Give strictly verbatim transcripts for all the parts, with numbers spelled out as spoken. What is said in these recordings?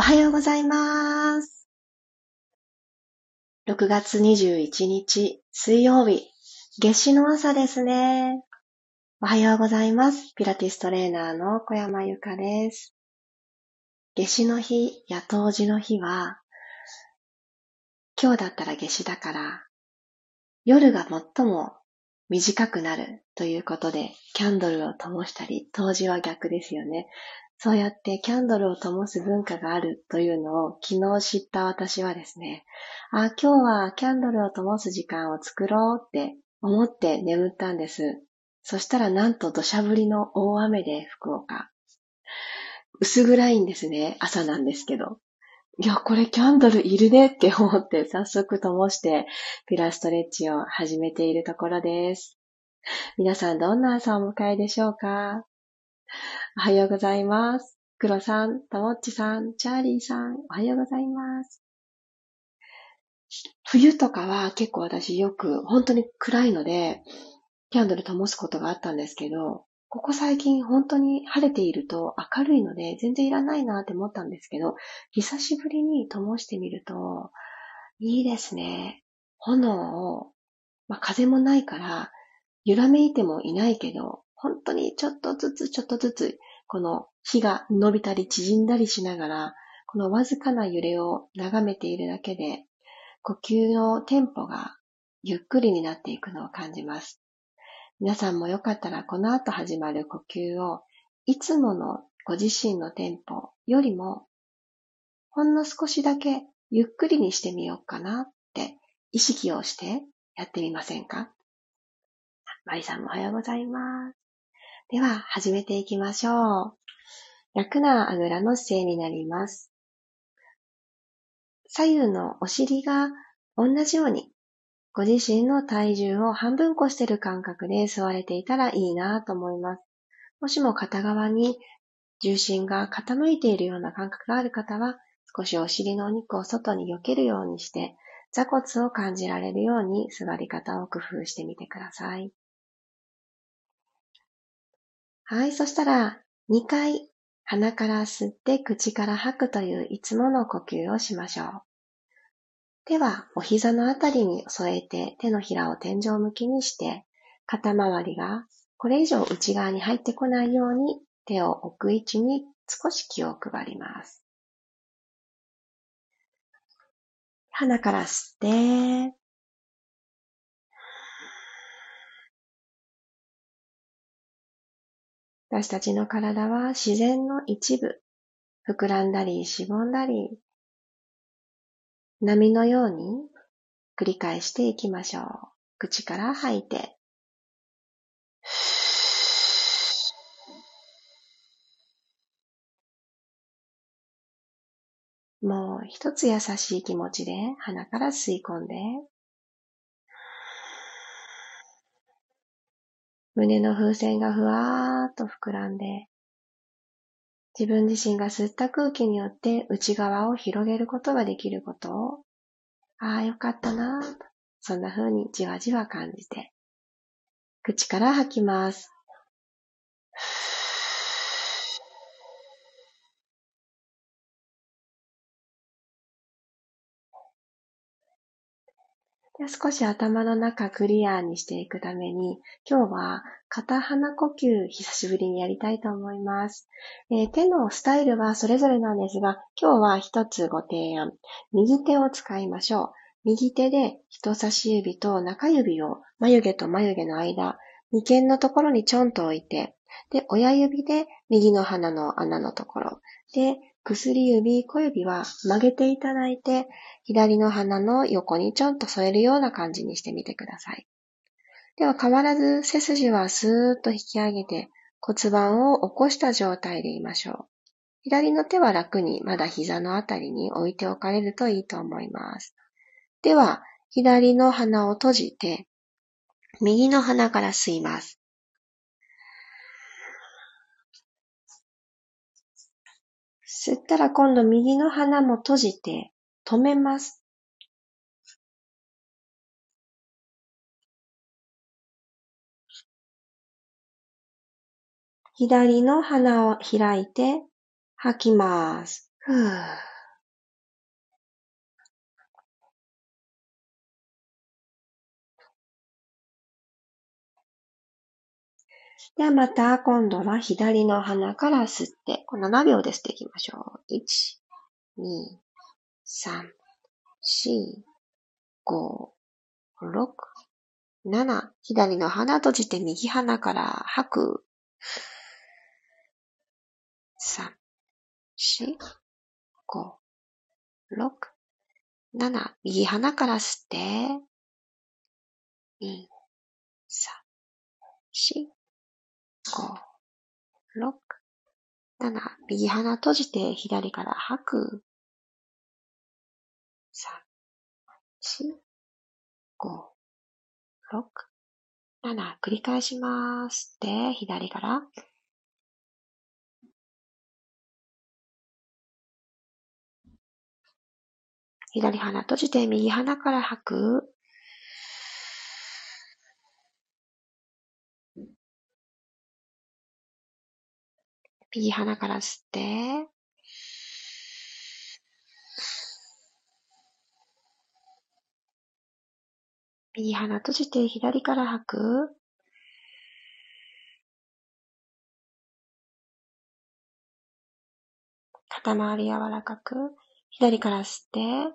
おはようございます。ろくがつにじゅういちにち水曜日、夏至の朝ですね。おはようございます。ピラティストレーナーの小山由佳です。夏至の日や冬至の日は、今日だったら夏至だから、夜が最も短くなるということで、キャンドルを灯したり、冬至は逆ですよね。そうやってキャンドルを灯す文化があるというのを昨日知った私はですね、あ、今日はキャンドルを灯す時間を作ろうって思って眠ったんです。そしたらなんと土砂降りの大雨で福岡。薄暗いんですね、朝なんですけど。いや、これキャンドルいるねって思って早速灯してピラストレッチを始めているところです。皆さんどんな朝をお迎えでしょうか？おはようございます。クロさん、ともっちさん、チャーリーさん、おはようございます。冬とかは結構私よく本当に暗いのでキャンドル灯すことがあったんですけど、ここ最近本当に晴れていると明るいので全然いらないなって思ったんですけど、久しぶりに灯してみるといいですね。炎を、まあ、風もないから揺らめいてもいないけど、本当にちょっとずつちょっとずつこの火が伸びたり縮んだりしながら、このわずかな揺れを眺めているだけで呼吸のテンポがゆっくりになっていくのを感じます。皆さんもよかったらこの後始まる呼吸をいつものご自身のテンポよりもほんの少しだけゆっくりにしてみようかなって意識をしてやってみませんか？マリさんもおはようございます。では始めていきましょう。楽なあぐらの姿勢になります。左右のお尻が同じようにご自身の体重を半分こしている感覚で座れていたらいいなと思います。もしも片側に重心が傾いているような感覚がある方は、少しお尻のお肉を外に避けるようにして、座骨を感じられるように座り方を工夫してみてください。はい、そしたらにかい鼻から吸って口から吐くといういつもの呼吸をしましょう。では、お膝のあたりに添えて手のひらを天井向きにして、肩周りがこれ以上内側に入ってこないように手を置く位置に少し気を配ります。鼻から吸って、私たちの体は自然の一部、膨らんだりしぼんだり、波のように繰り返していきましょう。口から吐いて、もう一つ優しい気持ちで鼻から吸い込んで、胸の風船がふわーっと膨らんで、自分自身が吸った空気によって内側を広げることができることを、ああよかったなぁと、そんな風にじわじわ感じて、口から吐きます。では少し頭の中クリアにしていくために、今日は片鼻呼吸久しぶりにやりたいと思います、えー、手のスタイルはそれぞれなんですが、今日は一つご提案。右手を使いましょう。右手で人差し指と中指を眉毛と眉毛の間、眉間のところにちょんと置いて、で、親指で右の鼻の穴のところ。で、薬指、小指は曲げていただいて、左の鼻の横にちょんと添えるような感じにしてみてください。では変わらず背筋はスーッと引き上げて骨盤を起こした状態でいましょう。左の手は楽にまだ膝のあたりに置いておかれるといいと思います。では左の鼻を閉じて右の鼻から吸います。吸ったら今度右の鼻も閉じて止めます。左の鼻を開いて吐きます。ふう。で、また今度は左の鼻から吸って、このななびょうで吸っていきましょう。いち、に、さん、よん、ご、ろく、なな。左の鼻閉じて右鼻から吐く。さん、よん、ご、ろく、なな。右鼻から吸って、に、さん、よん、ご、ろく、なな。右鼻閉じて左から吐く。さん、よん、ご、ろく、なな。繰り返します。で、左から。左鼻閉じて右鼻から吐く。右鼻から吸って、右鼻閉じて左から吐く。肩周り柔らかく、左から吸って、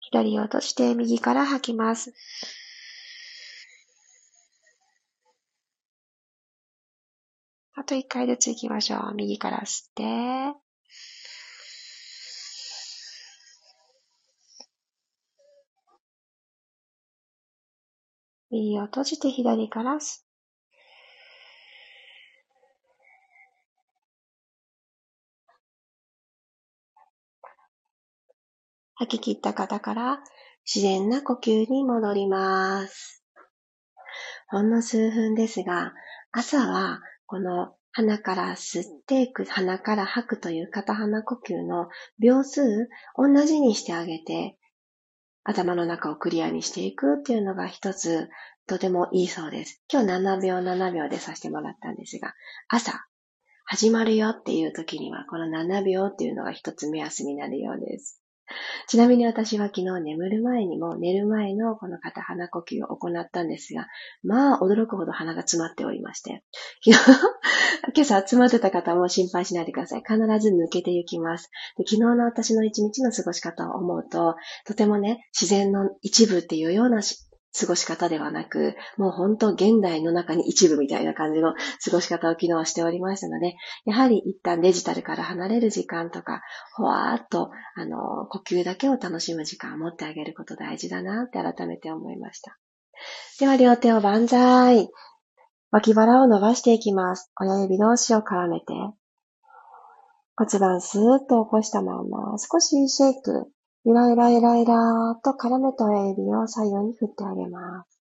左を閉じて右から吐きます。あと一回ずつ行きましょう。右から吸って、右を閉じて左から吸って、吐き切った方から自然な呼吸に戻ります。ほんの数分ですが、朝はこの鼻から吸っていく、鼻から吐くという片鼻呼吸の秒数、同じにしてあげて、頭の中をクリアにしていくっていうのが一つ、とてもいいそうです。今日ななびょうななびょうでさせてもらったんですが、朝、始まるよっていう時には、このななびょうっていうのが一つ目安になるようです。ちなみに私は昨日眠る前にも寝る前のこの片鼻呼吸を行ったんですが、まあ驚くほど鼻が詰まっておりまして、今朝詰まってた方も心配しないでください。必ず抜けていきます。で、昨日の私の一日の過ごし方を思うと、とてもね、自然の一部っていうようなし過ごし方ではなく、もう本当現代の中に一部みたいな感じの過ごし方を昨日しておりましたので、やはり一旦デジタルから離れる時間とか、ほわーっと、あの、呼吸だけを楽しむ時間を持ってあげること大事だなって改めて思いました。では両手を万歳。脇腹を伸ばしていきます。親指同士を絡めて、骨盤スーッと起こしたまま、少しシェイク。ゆらゆらゆらゆらーと絡めた親指を左右に振ってあげます。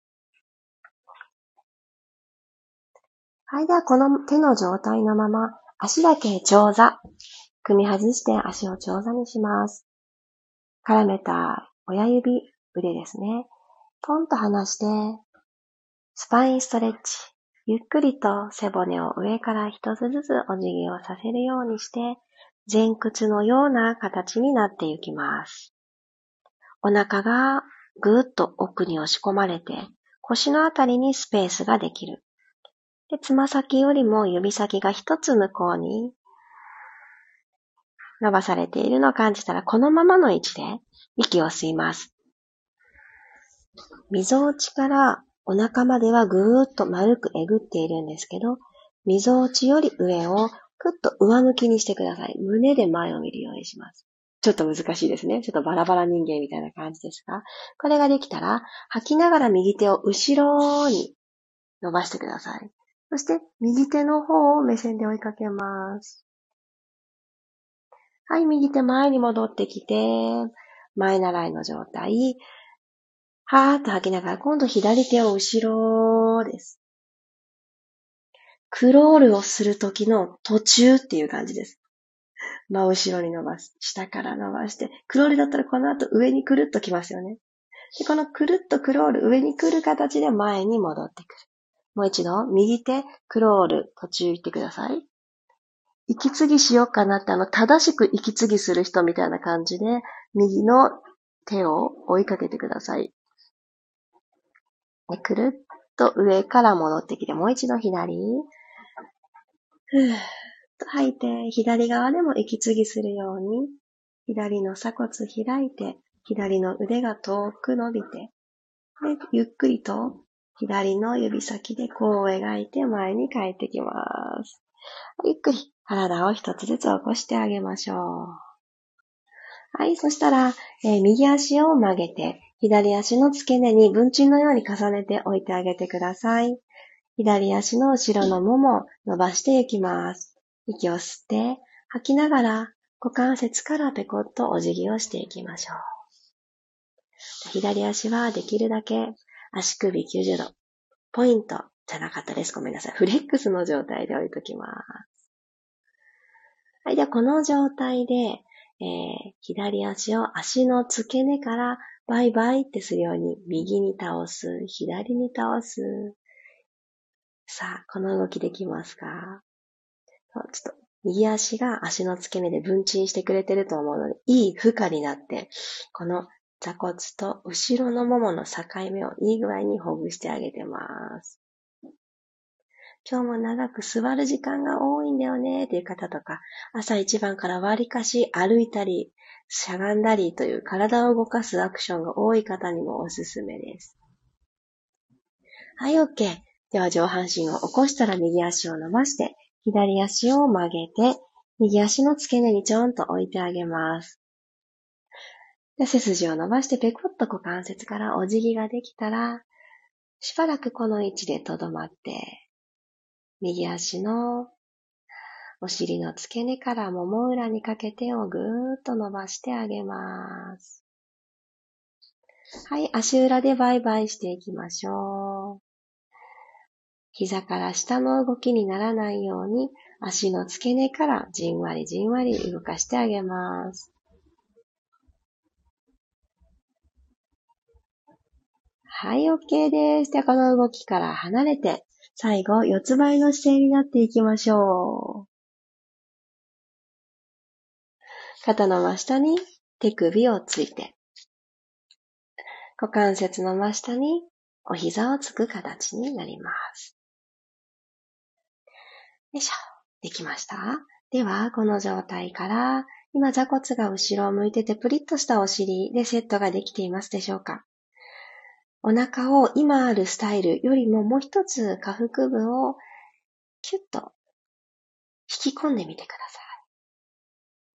はい、ではこの手の状態のまま、足だけ長座。組み外して足を長座にします。絡めた親指、腕ですね。ポンと離して、スパインストレッチ。ゆっくりと背骨を上から一つずつお辞儀をさせるようにして、前屈のような形になっていきます。お腹がぐーっと奥に押し込まれて、腰のあたりにスペースができる。で、つま先よりも指先が一つ向こうに伸ばされているのを感じたら、このままの位置で息を吸います。みぞおちからお腹まではぐーっと丸くえぐっているんですけど、みぞおちより上をくっと上向きにしてください。胸で前を見るようにします。ちょっと難しいですね。ちょっとバラバラ人間みたいな感じですが、これができたら、吐きながら右手を後ろに伸ばしてください。そして、右手の方を目線で追いかけます。はい、右手前に戻ってきて、前習いの状態。はーっと吐きながら、今度左手を後ろです。クロールをするときの途中っていう感じです。真後ろに伸ばす。下から伸ばして。クロールだったらこの後上にくるっときますよね。で、このくるっとクロール、上にくる形で前に戻ってくる。もう一度、右手、クロール、途中行ってください。息継ぎしようかなって、あの、正しく息継ぎする人みたいな感じで、右の手を追いかけてください。でくるっと上から戻ってきて、もう一度左。ふーっと吐いて、左側でも息継ぎするように、左の鎖骨開いて、左の腕が遠く伸びて、でゆっくりと、左の指先でこう描いて前に帰ってきます。ゆっくり体を一つずつ起こしてあげましょう。はい、そしたら、えー、右足を曲げて、左足の付け根に文鎮のように重ねておいてあげてください。左足の後ろのももを伸ばしていきます。息を吸って吐きながら股関節からペコッとお辞儀をしていきましょう。左足はできるだけ足首きゅうじゅうど、ポイントじゃなかったです。ごめんなさい。フレックスの状態で置いときます。はい、ではこの状態で、えー、左足を足の付け根からバイバイってするように右に倒す、左に倒す。さあ、この動きできますか？そう、ちょっと右足が足の付け根で分鎮してくれてると思うので、いい負荷になって、この座骨と後ろのももの境目をいい具合にほぐしてあげてます。今日も長く座る時間が多いんだよねっていう方とか、朝一番からわりかし歩いたり、しゃがんだりという体を動かすアクションが多い方にもおすすめです。はい、OK。では上半身を起こしたら右足を伸ばして、左足を曲げて、右足の付け根にちょんと置いてあげます。背筋を伸ばしてペコッと股関節からお辞儀ができたら、しばらくこの位置でとどまって、右足のお尻の付け根からもも裏にかけてをぐーっと伸ばしてあげます。はい、足裏でバイバイしていきましょう。膝から下の動きにならないように、足の付け根からじんわりじんわり動かしてあげます。はい、OK です。では、この動きから離れて、最後、四つ倍の姿勢になっていきましょう。肩の真下に手首をついて、股関節の真下にお膝をつく形になります。よいしょ。できました？では、この状態から、今、座骨が後ろを向いてて、プリッとしたお尻でセットができていますでしょうか？お腹を今あるスタイルよりももう一つ下腹部をキュッと引き込んでみてください。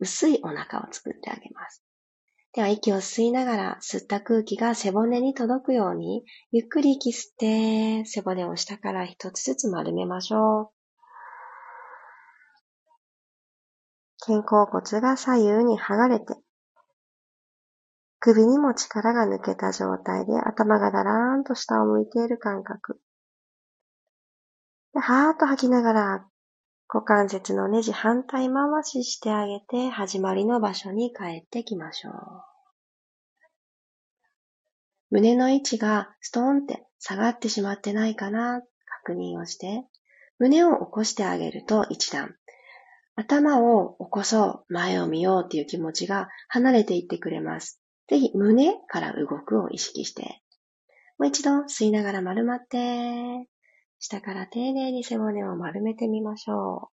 薄いお腹を作ってあげます。では息を吸いながら吸った空気が背骨に届くようにゆっくり息吸って背骨を下から一つずつ丸めましょう。肩甲骨が左右に剥がれて首にも力が抜けた状態で頭がだらーんと下を向いている感覚。ではーっと吐きながら股関節のねじ反対回ししてあげて始まりの場所に帰ってきましょう。胸の位置がストーンって下がってしまってないかな確認をして胸を起こしてあげると一段頭を起こそう前を見ようっていう気持ちが離れていってくれます。ぜひ胸から動くを意識して、もう一度吸いながら丸まって、下から丁寧に背骨を丸めてみましょ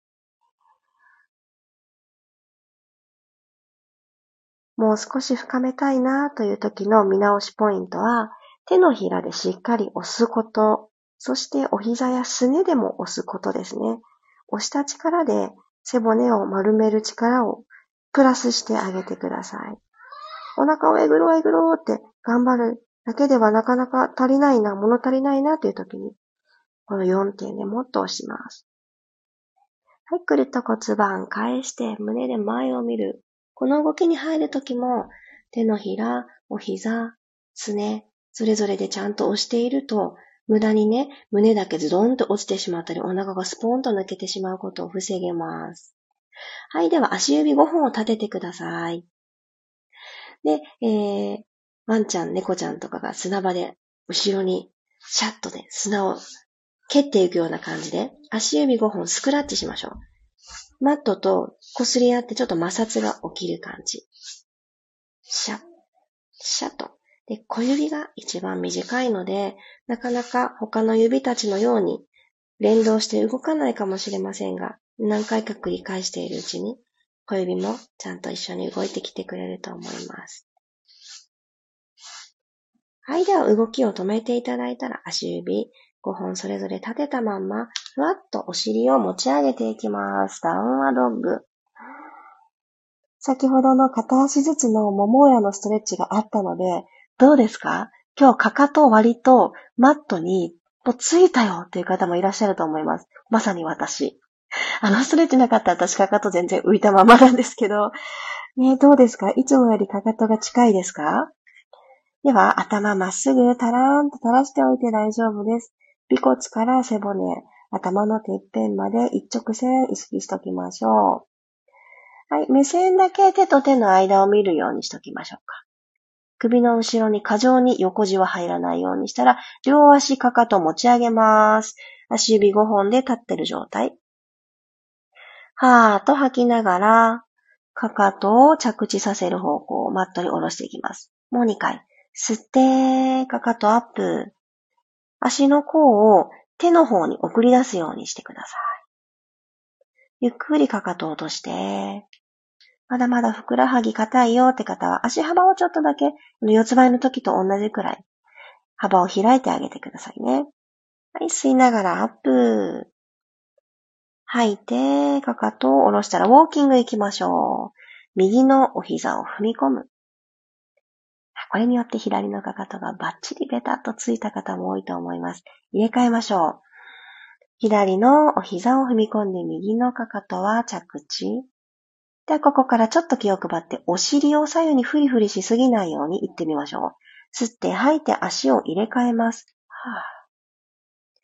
う。もう少し深めたいなという時の見直しポイントは、手のひらでしっかり押すこと、そしてお膝やすねでも押すことですね。押した力で背骨を丸める力をプラスしてあげてください。お腹をえぐろうえぐろうって頑張るだけではなかなか足りないな、物足りないなという時に、このよんてんでもっと押します。はい、くるっと骨盤返して胸で前を見る。この動きに入る時も、手のひら、お膝、すね、それぞれでちゃんと押していると、無駄にね、胸だけズドンと落ちてしまったり、お腹がスポーンと抜けてしまうことを防げます。はい、では足指ごほんを立ててください。で、えー、ワンちゃん、猫ちゃんとかが砂場で後ろにシャッとね、砂を蹴っていくような感じで、足指ごほんスクラッチしましょう。マットと擦り合ってちょっと摩擦が起きる感じ。シャッ、シャッと。で、小指が一番短いので、なかなか他の指たちのように連動して動かないかもしれませんが、何回か繰り返しているうちに、小指もちゃんと一緒に動いてきてくれると思います。はい、では動きを止めていただいたら、足指ごほんそれぞれ立てたまんま、ふわっとお尻を持ち上げていきます。ダウンアドッグ。先ほどの片足ずつのもも裏のストレッチがあったので、どうですか？今日かかと割とマットにもうついたよっていう方もいらっしゃると思います。まさに私。あのストレッチなかったら私かかと全然浮いたままなんですけど、ね、どうですか？いつもよりかかとが近いですか？では、頭まっすぐ、たらーんと垂らしておいて大丈夫です。尾骨から背骨、頭のてっぺんまで一直線意識しときましょう。はい、目線だけ手と手の間を見るようにしときましょうか。首の後ろに過剰に横じわ入らないようにしたら、両足かかと持ち上げます。足指ごほんで立ってる状態。はーっと吐きながら、かかとを着地させる方向をマットに下ろしていきます。もうにかい。吸って、かかとアップ。足の甲を手の方に送り出すようにしてください。ゆっくりかかとを落として、まだまだふくらはぎ硬いよって方は足幅をちょっとだけ、四つ倍の時と同じくらい幅を開いてあげてくださいね。はい、吸いながらアップ。吐いて、かかとを下ろしたらウォーキング行きましょう。右のお膝を踏み込む。これによって左のかかとがバッチリベタっとついた方も多いと思います。入れ替えましょう。左のお膝を踏み込んで右のかかとは着地。ではここからちょっと気を配ってお尻を左右にフリフリしすぎないように行ってみましょう。吸って吐いて足を入れ替えます。はぁ。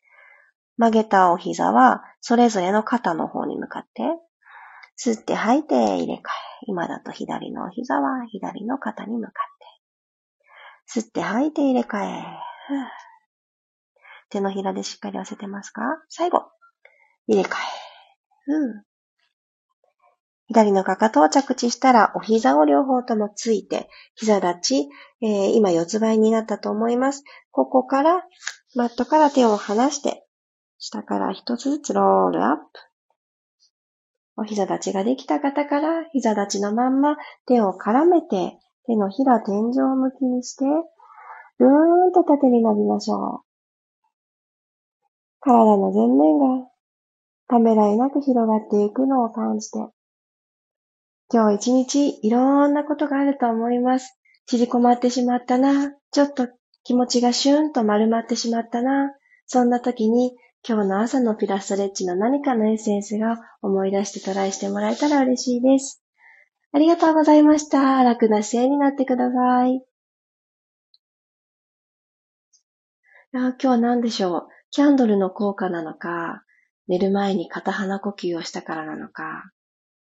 曲げたお膝はそれぞれの肩の方に向かって。吸って吐いて入れ替え。今だと左のお膝は左の肩に向かって。吸って吐いて入れ替え。手のひらでしっかり寄せてますか？最後。入れ替え。左のかかとを着地したら、お膝を両方ともついて、膝立ち、えー、今四つ倍になったと思います。ここから、マットから手を離して、下から一つずつロールアップ。お膝立ちができた方から、膝立ちのまんま手を絡めて、手のひら天井向きにして、ぐーんと縦に伸びましょう。体の前面がためらいなく広がっていくのを感じて、今日一日いろんなことがあると思います。縮こまってしまったな。ちょっと気持ちがシューンと丸まってしまったな。そんな時に今日の朝のピラストレッチの何かのエッセンスが思い出してトライしてもらえたら嬉しいです。ありがとうございました。楽な姿勢になってください。あ、今日は何でしょう。キャンドルの効果なのか、寝る前に片鼻呼吸をしたからなのか、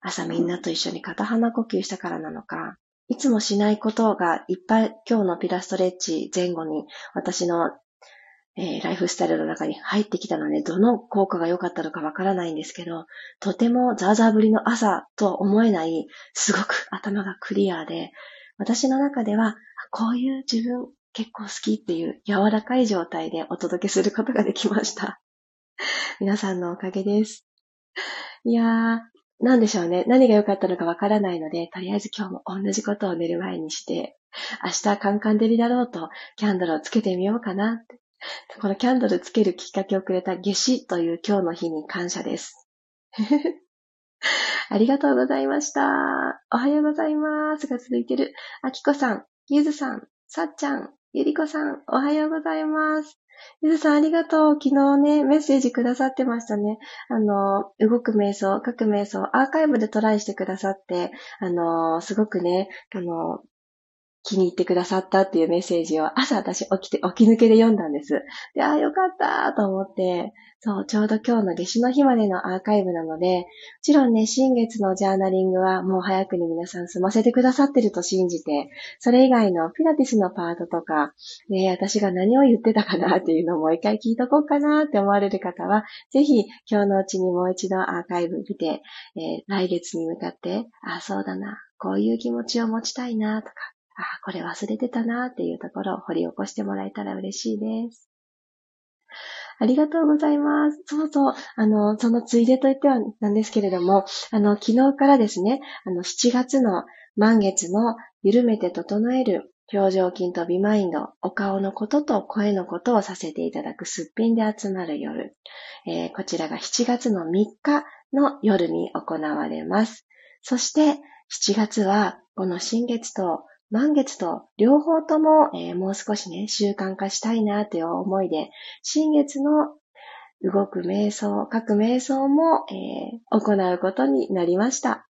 朝みんなと一緒に片鼻呼吸したからなのか、いつもしないことがいっぱい今日のピラストレッチ前後に私の、えー、ライフスタイルの中に入ってきたので、どの効果が良かったのかわからないんですけど、とてもザーザーぶりの朝と思えない、すごく頭がクリアで、私の中では、こういう自分結構好きっていう柔らかい状態でお届けすることができました。皆さんのおかげです。いやー、なんでしょうね。何が良かったのかわからないので、とりあえず今日も同じことを寝る前にして、明日カンカン照りだろうとキャンドルをつけてみようかなって。このキャンドルつけるきっかけをくれた夏至という今日の日に感謝です。ありがとうございました。おはようございますが続いてる。あきこさん、ゆずさん、さっちゃん、ゆりこさん、おはようございます。ゆずさんありがとう。昨日ね、メッセージくださってましたね。あの、動く瞑想、書く瞑想、アーカイブでトライしてくださって、あの、すごくね、あの、気に入ってくださったっていうメッセージを朝私起きて、起き抜けで読んだんです。で、ああ、よかったと思って、そう、ちょうど今日の夏至の日までのアーカイブなので、もちろんね、新月のジャーナリングはもう早くに皆さん済ませてくださってると信じて、それ以外のピラティスのパートとか、ね、私が何を言ってたかなっていうのをもう一回聞いとこうかなって思われる方は、ぜひ今日のうちにもう一度アーカイブ見て、えー、来月に向かって、ああ、そうだな、こういう気持ちを持ちたいなとか、ああ、これ忘れてたなっていうところを掘り起こしてもらえたら嬉しいです。ありがとうございます。そうそう。あの、そのついでといってはなんですけれども、あの、昨日からですね、あの、しちがつの満月の緩めて整える表情筋とビマインド、お顔のことと声のことをさせていただくすっぴんで集まる夜、えー、こちらがしちがつのみっかの夜に行われます。そして、しちがつはこの新月と満月と両方とも、えー、もう少しね、習慣化したいなという思いで、新月の動く瞑想、各瞑想も、えー、行うことになりました。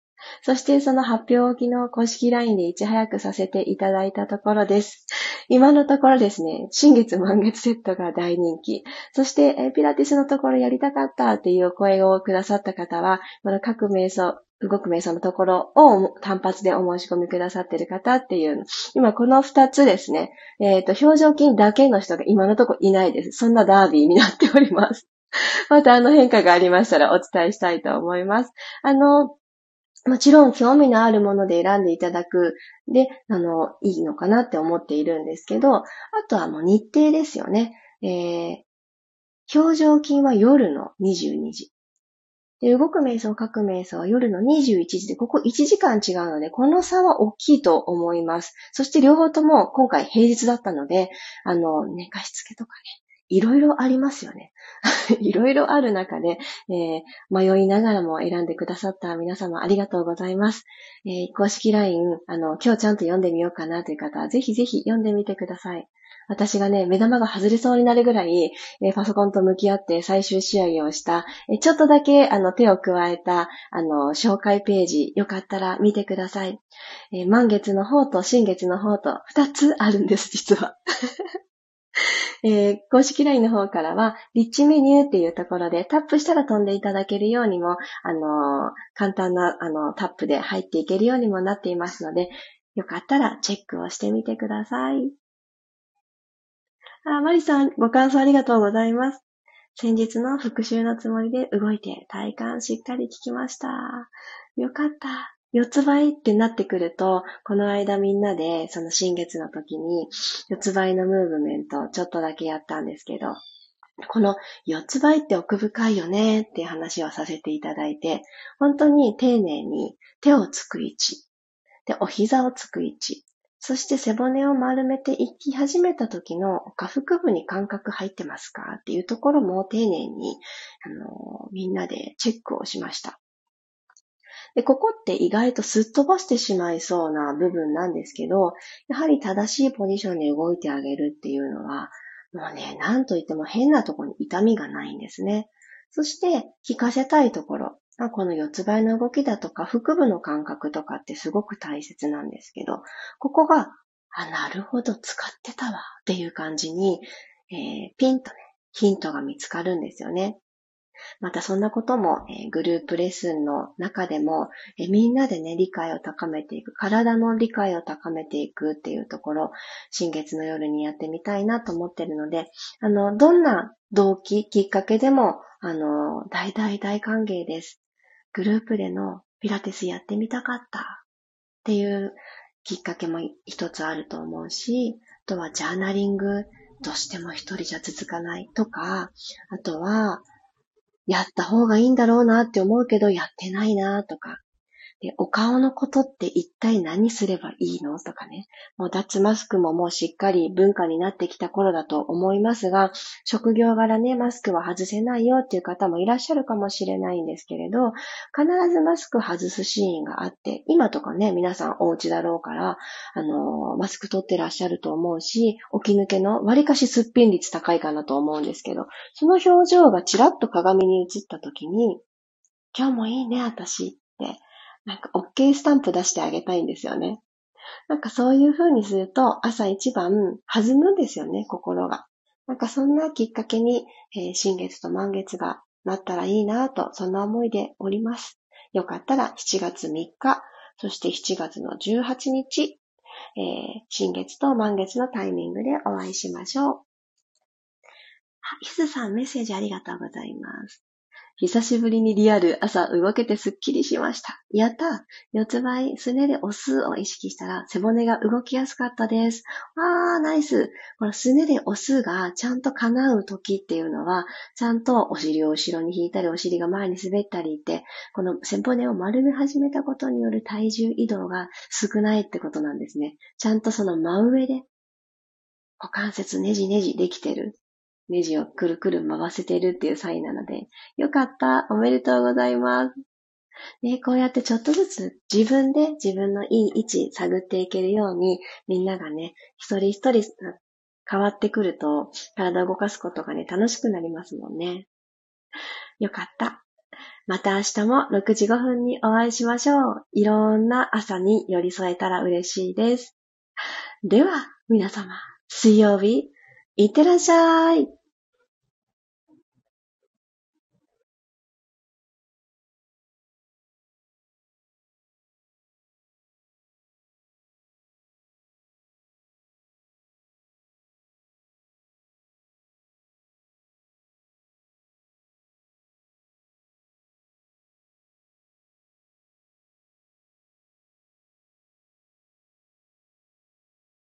そしてその発表を昨日公式 ライン でいち早くさせていただいたところです。今のところですね、新月満月セットが大人気。そして、えー、ピラティスのところやりたかったっていうお声をくださった方は、この各瞑想、動く瞑想のところを単発でお申し込みくださっている方っていう、今この二つですね、えっと、表情筋だけの人が今のところいないです。そんなダービーになっております。またあの変化がありましたらお伝えしたいと思います。あの、もちろん興味のあるもので選んでいただくで、あの、いいのかなって思っているんですけど、あとはもう日程ですよね。えー、表情筋は夜のにじゅうにじ。で動く瞑想、書く瞑想は夜のにじゅういちじで、ここいちじかん違うので、この差は大きいと思います。そして両方とも今回平日だったので、あの、寝かしつけとかね、いろいろありますよね。いろいろある中で、えー、迷いながらも選んでくださった皆様ありがとうございます。えー、公式 ライン、あの、今日ちゃんと読んでみようかなという方は、ぜひぜひ読んでみてください。私がね、目玉が外れそうになるぐらい、えー、パソコンと向き合って最終仕上げをした、えー、ちょっとだけあの手を加えたあの紹介ページ、よかったら見てください。えー、満月の方と新月の方とふたつあるんです、実は。えー、公式 ライン の方からは、リッチメニューっていうところでタップしたら飛んでいただけるようにも、あのー、簡単なあのタップで入っていけるようにもなっていますので、よかったらチェックをしてみてください。あ、マリさん、ご感想ありがとうございます。先日の復習のつもりで動いて体感しっかり効きました。よかった。四つ倍ってなってくると、この間みんなで、その新月の時に、四つ倍のムーブメントちょっとだけやったんですけど、この四つ倍って奥深いよねっていう話をさせていただいて、本当に丁寧に手をつく位置、で、お膝をつく位置、そして背骨を丸めていき始めた時の下腹部に感覚入ってますかっていうところも丁寧に、あのー、みんなでチェックをしました。で、ここって意外とすっ飛ばしてしまいそうな部分なんですけど、やはり正しいポジションで動いてあげるっていうのは、もうね、なんといっても変なところに痛みがないんですね。そして、効かせたいところ。この四つ倍の動きだとか、腹部の感覚とかってすごく大切なんですけど、ここが、あ、なるほど、使ってたわっていう感じに、えー、ピンとね、ヒントが見つかるんですよね。またそんなことも、えー、グループレッスンの中でも、えー、みんなでね、理解を高めていく、体の理解を高めていくっていうところ、新月の夜にやってみたいなと思ってるので、あの、どんな動機、きっかけでも、あの、大大大歓迎です。グループでのピラティスやってみたかったっていうきっかけも一つあると思うし、あとはジャーナリング、どうしても一人じゃ続かないとか、あとはやった方がいいんだろうなって思うけどやってないなとか、で、お顔のことって一体何すればいいのとかね、もう脱マスクももうしっかり文化になってきた頃だと思いますが、職業柄ね、マスクは外せないよっていう方もいらっしゃるかもしれないんですけれど、必ずマスク外すシーンがあって、今とかね、皆さんお家だろうから、あのー、マスク取ってらっしゃると思うし、起き抜けの割かしすっぴん率高いかなと思うんですけど、その表情がちらっと鏡に映った時に、今日もいいね、私って、なんか OK スタンプ出してあげたいんですよね。なんかそういう風にすると朝一番弾むんですよね、心が。なんかそんなきっかけに、えー、新月と満月がなったらいいなぁと、そんな思いでおります。よかったらしちがつみっか、そしてしちがつのじゅうはちにち、えー、新月と満月のタイミングでお会いしましょう。ひすさん、メッセージありがとうございます。久しぶりにリアル、朝動けてすっきりしました。やった!四つ倍、すねで押すを意識したら背骨が動きやすかったです。わー、ナイス!このすねで押すがちゃんと叶う時っていうのは、ちゃんとお尻を後ろに引いたり、お尻が前に滑ったりって、この背骨を丸め始めたことによる体重移動が少ないってことなんですね。ちゃんとその真上で、股関節ねじねじできてる。ネジをくるくる回せてるっていうサインなので、よかった、おめでとうございます。ね、こうやってちょっとずつ自分で自分のいい位置探っていけるように、みんながね、一人一人変わってくると、体を動かすことがね、楽しくなりますもんね。よかった。また明日もろくじごふんにお会いしましょう。いろんな朝に寄り添えたら嬉しいです。では、皆様、水曜日、いってらっしゃい。